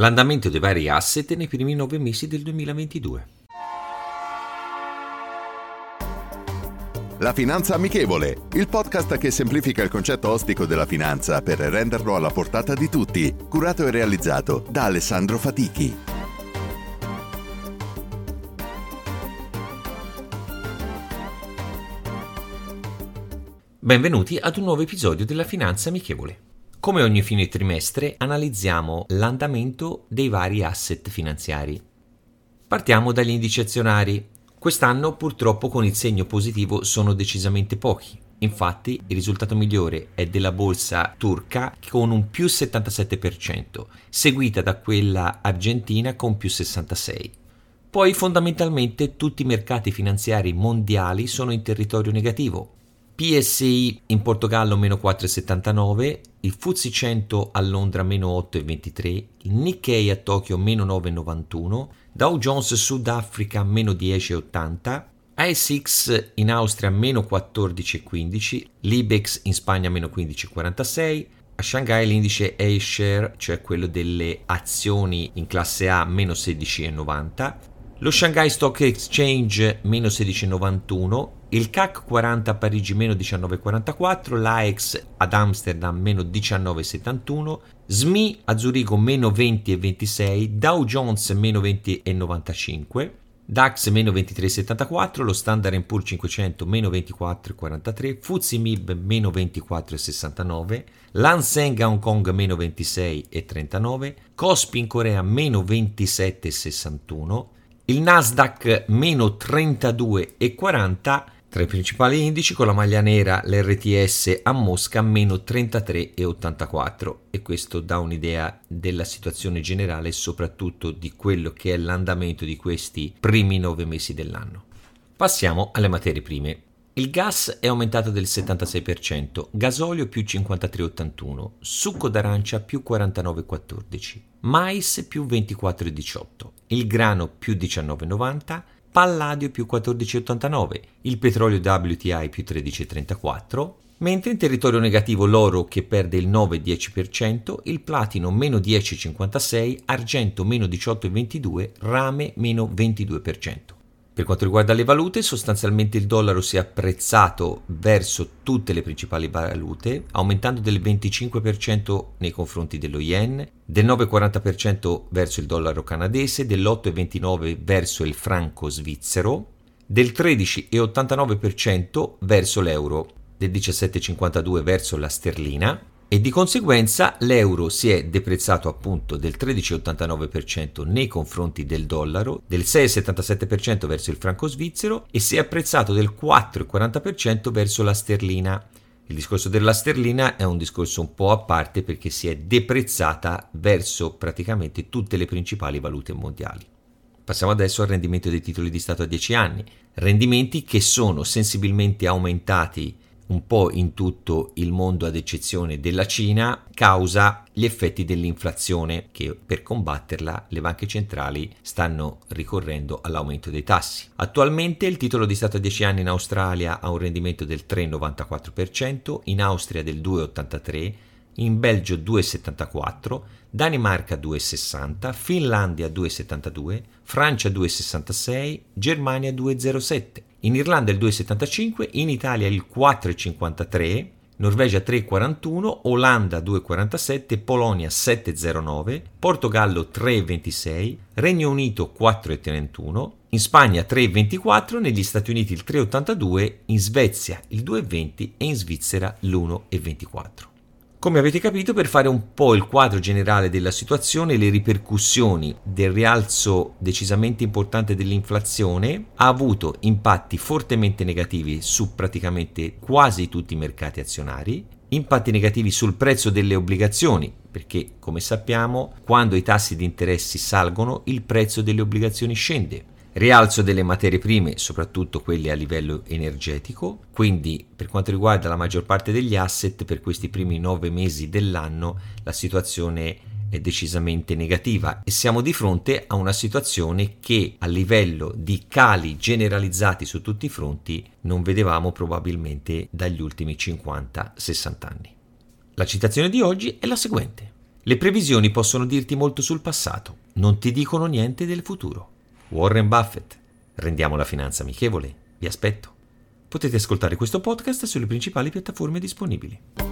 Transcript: L'andamento dei vari asset nei primi 9 mesi del 2022. La Finanza Amichevole, il podcast che semplifica il concetto ostico della finanza per renderlo alla portata di tutti, curato e realizzato da Alessandro Fatichi. Benvenuti ad un nuovo episodio della Finanza Amichevole. Come ogni fine trimestre analizziamo l'andamento dei vari asset finanziari. Partiamo dagli indici azionari. Quest'anno purtroppo con il segno positivo sono decisamente pochi. Infatti il risultato migliore è della borsa turca con un più 77%, seguita da quella argentina con più 66%. Poi fondamentalmente tutti i mercati finanziari mondiali sono in territorio negativo. PSI in Portogallo meno 4,79, il FTSE 100 a Londra meno 8,23, il Nikkei a Tokyo meno 9,91, Dow Jones Sudafrica meno 10,80, ASX in Austria meno 14,15, l'Ibex in Spagna meno 15,46, a Shanghai l'indice A-Share, cioè quello delle azioni in classe A, meno 16,90, lo Shanghai Stock Exchange meno 16,91, il CAC 40 a Parigi meno 19,44, l'AEX ad Amsterdam meno 19,71, SMI a Zurigo meno 20,26, Dow Jones meno 20,95, DAX meno 23,74, lo Standard & Poor's 500 meno 24,43, FTSE MIB meno 24,69, Hang Seng a Hong Kong meno 26,39, Kospi in Corea meno 27,61, il Nasdaq meno 32,40, tra i principali indici con la maglia nera l'RTS a Mosca meno 33,84 e questo dà un'idea della situazione generale e soprattutto di quello che è l'andamento di questi primi 9 mesi dell'anno. Passiamo alle materie prime. Il gas è aumentato del 76%, gasolio più 53,81, succo d'arancia più 49,14, mais più 24,18, il grano più 19,90, palladio più 14,89, il petrolio WTI più 13,34, mentre in territorio negativo l'oro che perde il 9,10%, il platino meno 10,56, argento meno 18,22, rame meno 22%. Per quanto riguarda le valute, sostanzialmente il dollaro si è apprezzato verso tutte le principali valute, aumentando del 25% nei confronti dello yen, del 9,40% verso il dollaro canadese, dell'8,29% verso il franco svizzero, del 13,89% verso l'euro, del 17,52% verso la sterlina. E di conseguenza l'euro si è deprezzato appunto del 13,89% nei confronti del dollaro, del 6,77% verso il franco svizzero e si è apprezzato del 4,40% verso la sterlina. Il discorso della sterlina è un discorso un po' a parte perché si è deprezzata verso praticamente tutte le principali valute mondiali. Passiamo adesso al rendimento dei titoli di Stato a 10 anni, rendimenti che sono sensibilmente aumentati un po' in tutto il mondo ad eccezione della Cina, causa gli effetti dell'inflazione che per combatterla le banche centrali stanno ricorrendo all'aumento dei tassi. Attualmente il titolo di Stato a 10 anni in Australia ha un rendimento del 3,94%, in Austria del 2,83%, in Belgio 2,74%, Danimarca 2,60%, Finlandia 2,72%, Francia 2,66%, Germania 2,07%. In Irlanda il 2,75%, in Italia il 4,53%, Norvegia 3,41%, Olanda 2,47%, Polonia 7,09%, Portogallo 3,26%, Regno Unito 4,31%, in Spagna 3,24%, negli Stati Uniti il 3,82%, in Svezia il 2,20% e in Svizzera l'1,24%. Come avete capito, per fare un po' il quadro generale della situazione, le ripercussioni del rialzo decisamente importante dell'inflazione ha avuto impatti fortemente negativi su praticamente quasi tutti i mercati azionari, impatti negativi sul prezzo delle obbligazioni, perché come sappiamo quando i tassi di interessi salgono il prezzo delle obbligazioni scende. Rialzo delle materie prime, soprattutto quelle a livello energetico, quindi per quanto riguarda la maggior parte degli asset per questi primi 9 mesi dell'anno la situazione è decisamente negativa e siamo di fronte a una situazione che a livello di cali generalizzati su tutti i fronti non vedevamo probabilmente dagli ultimi 50-60 anni. La citazione di oggi è la seguente. Le previsioni possono dirti molto sul passato, non ti dicono niente del futuro. Warren Buffett, rendiamo la finanza amichevole, vi aspetto. Potete ascoltare questo podcast sulle principali piattaforme disponibili.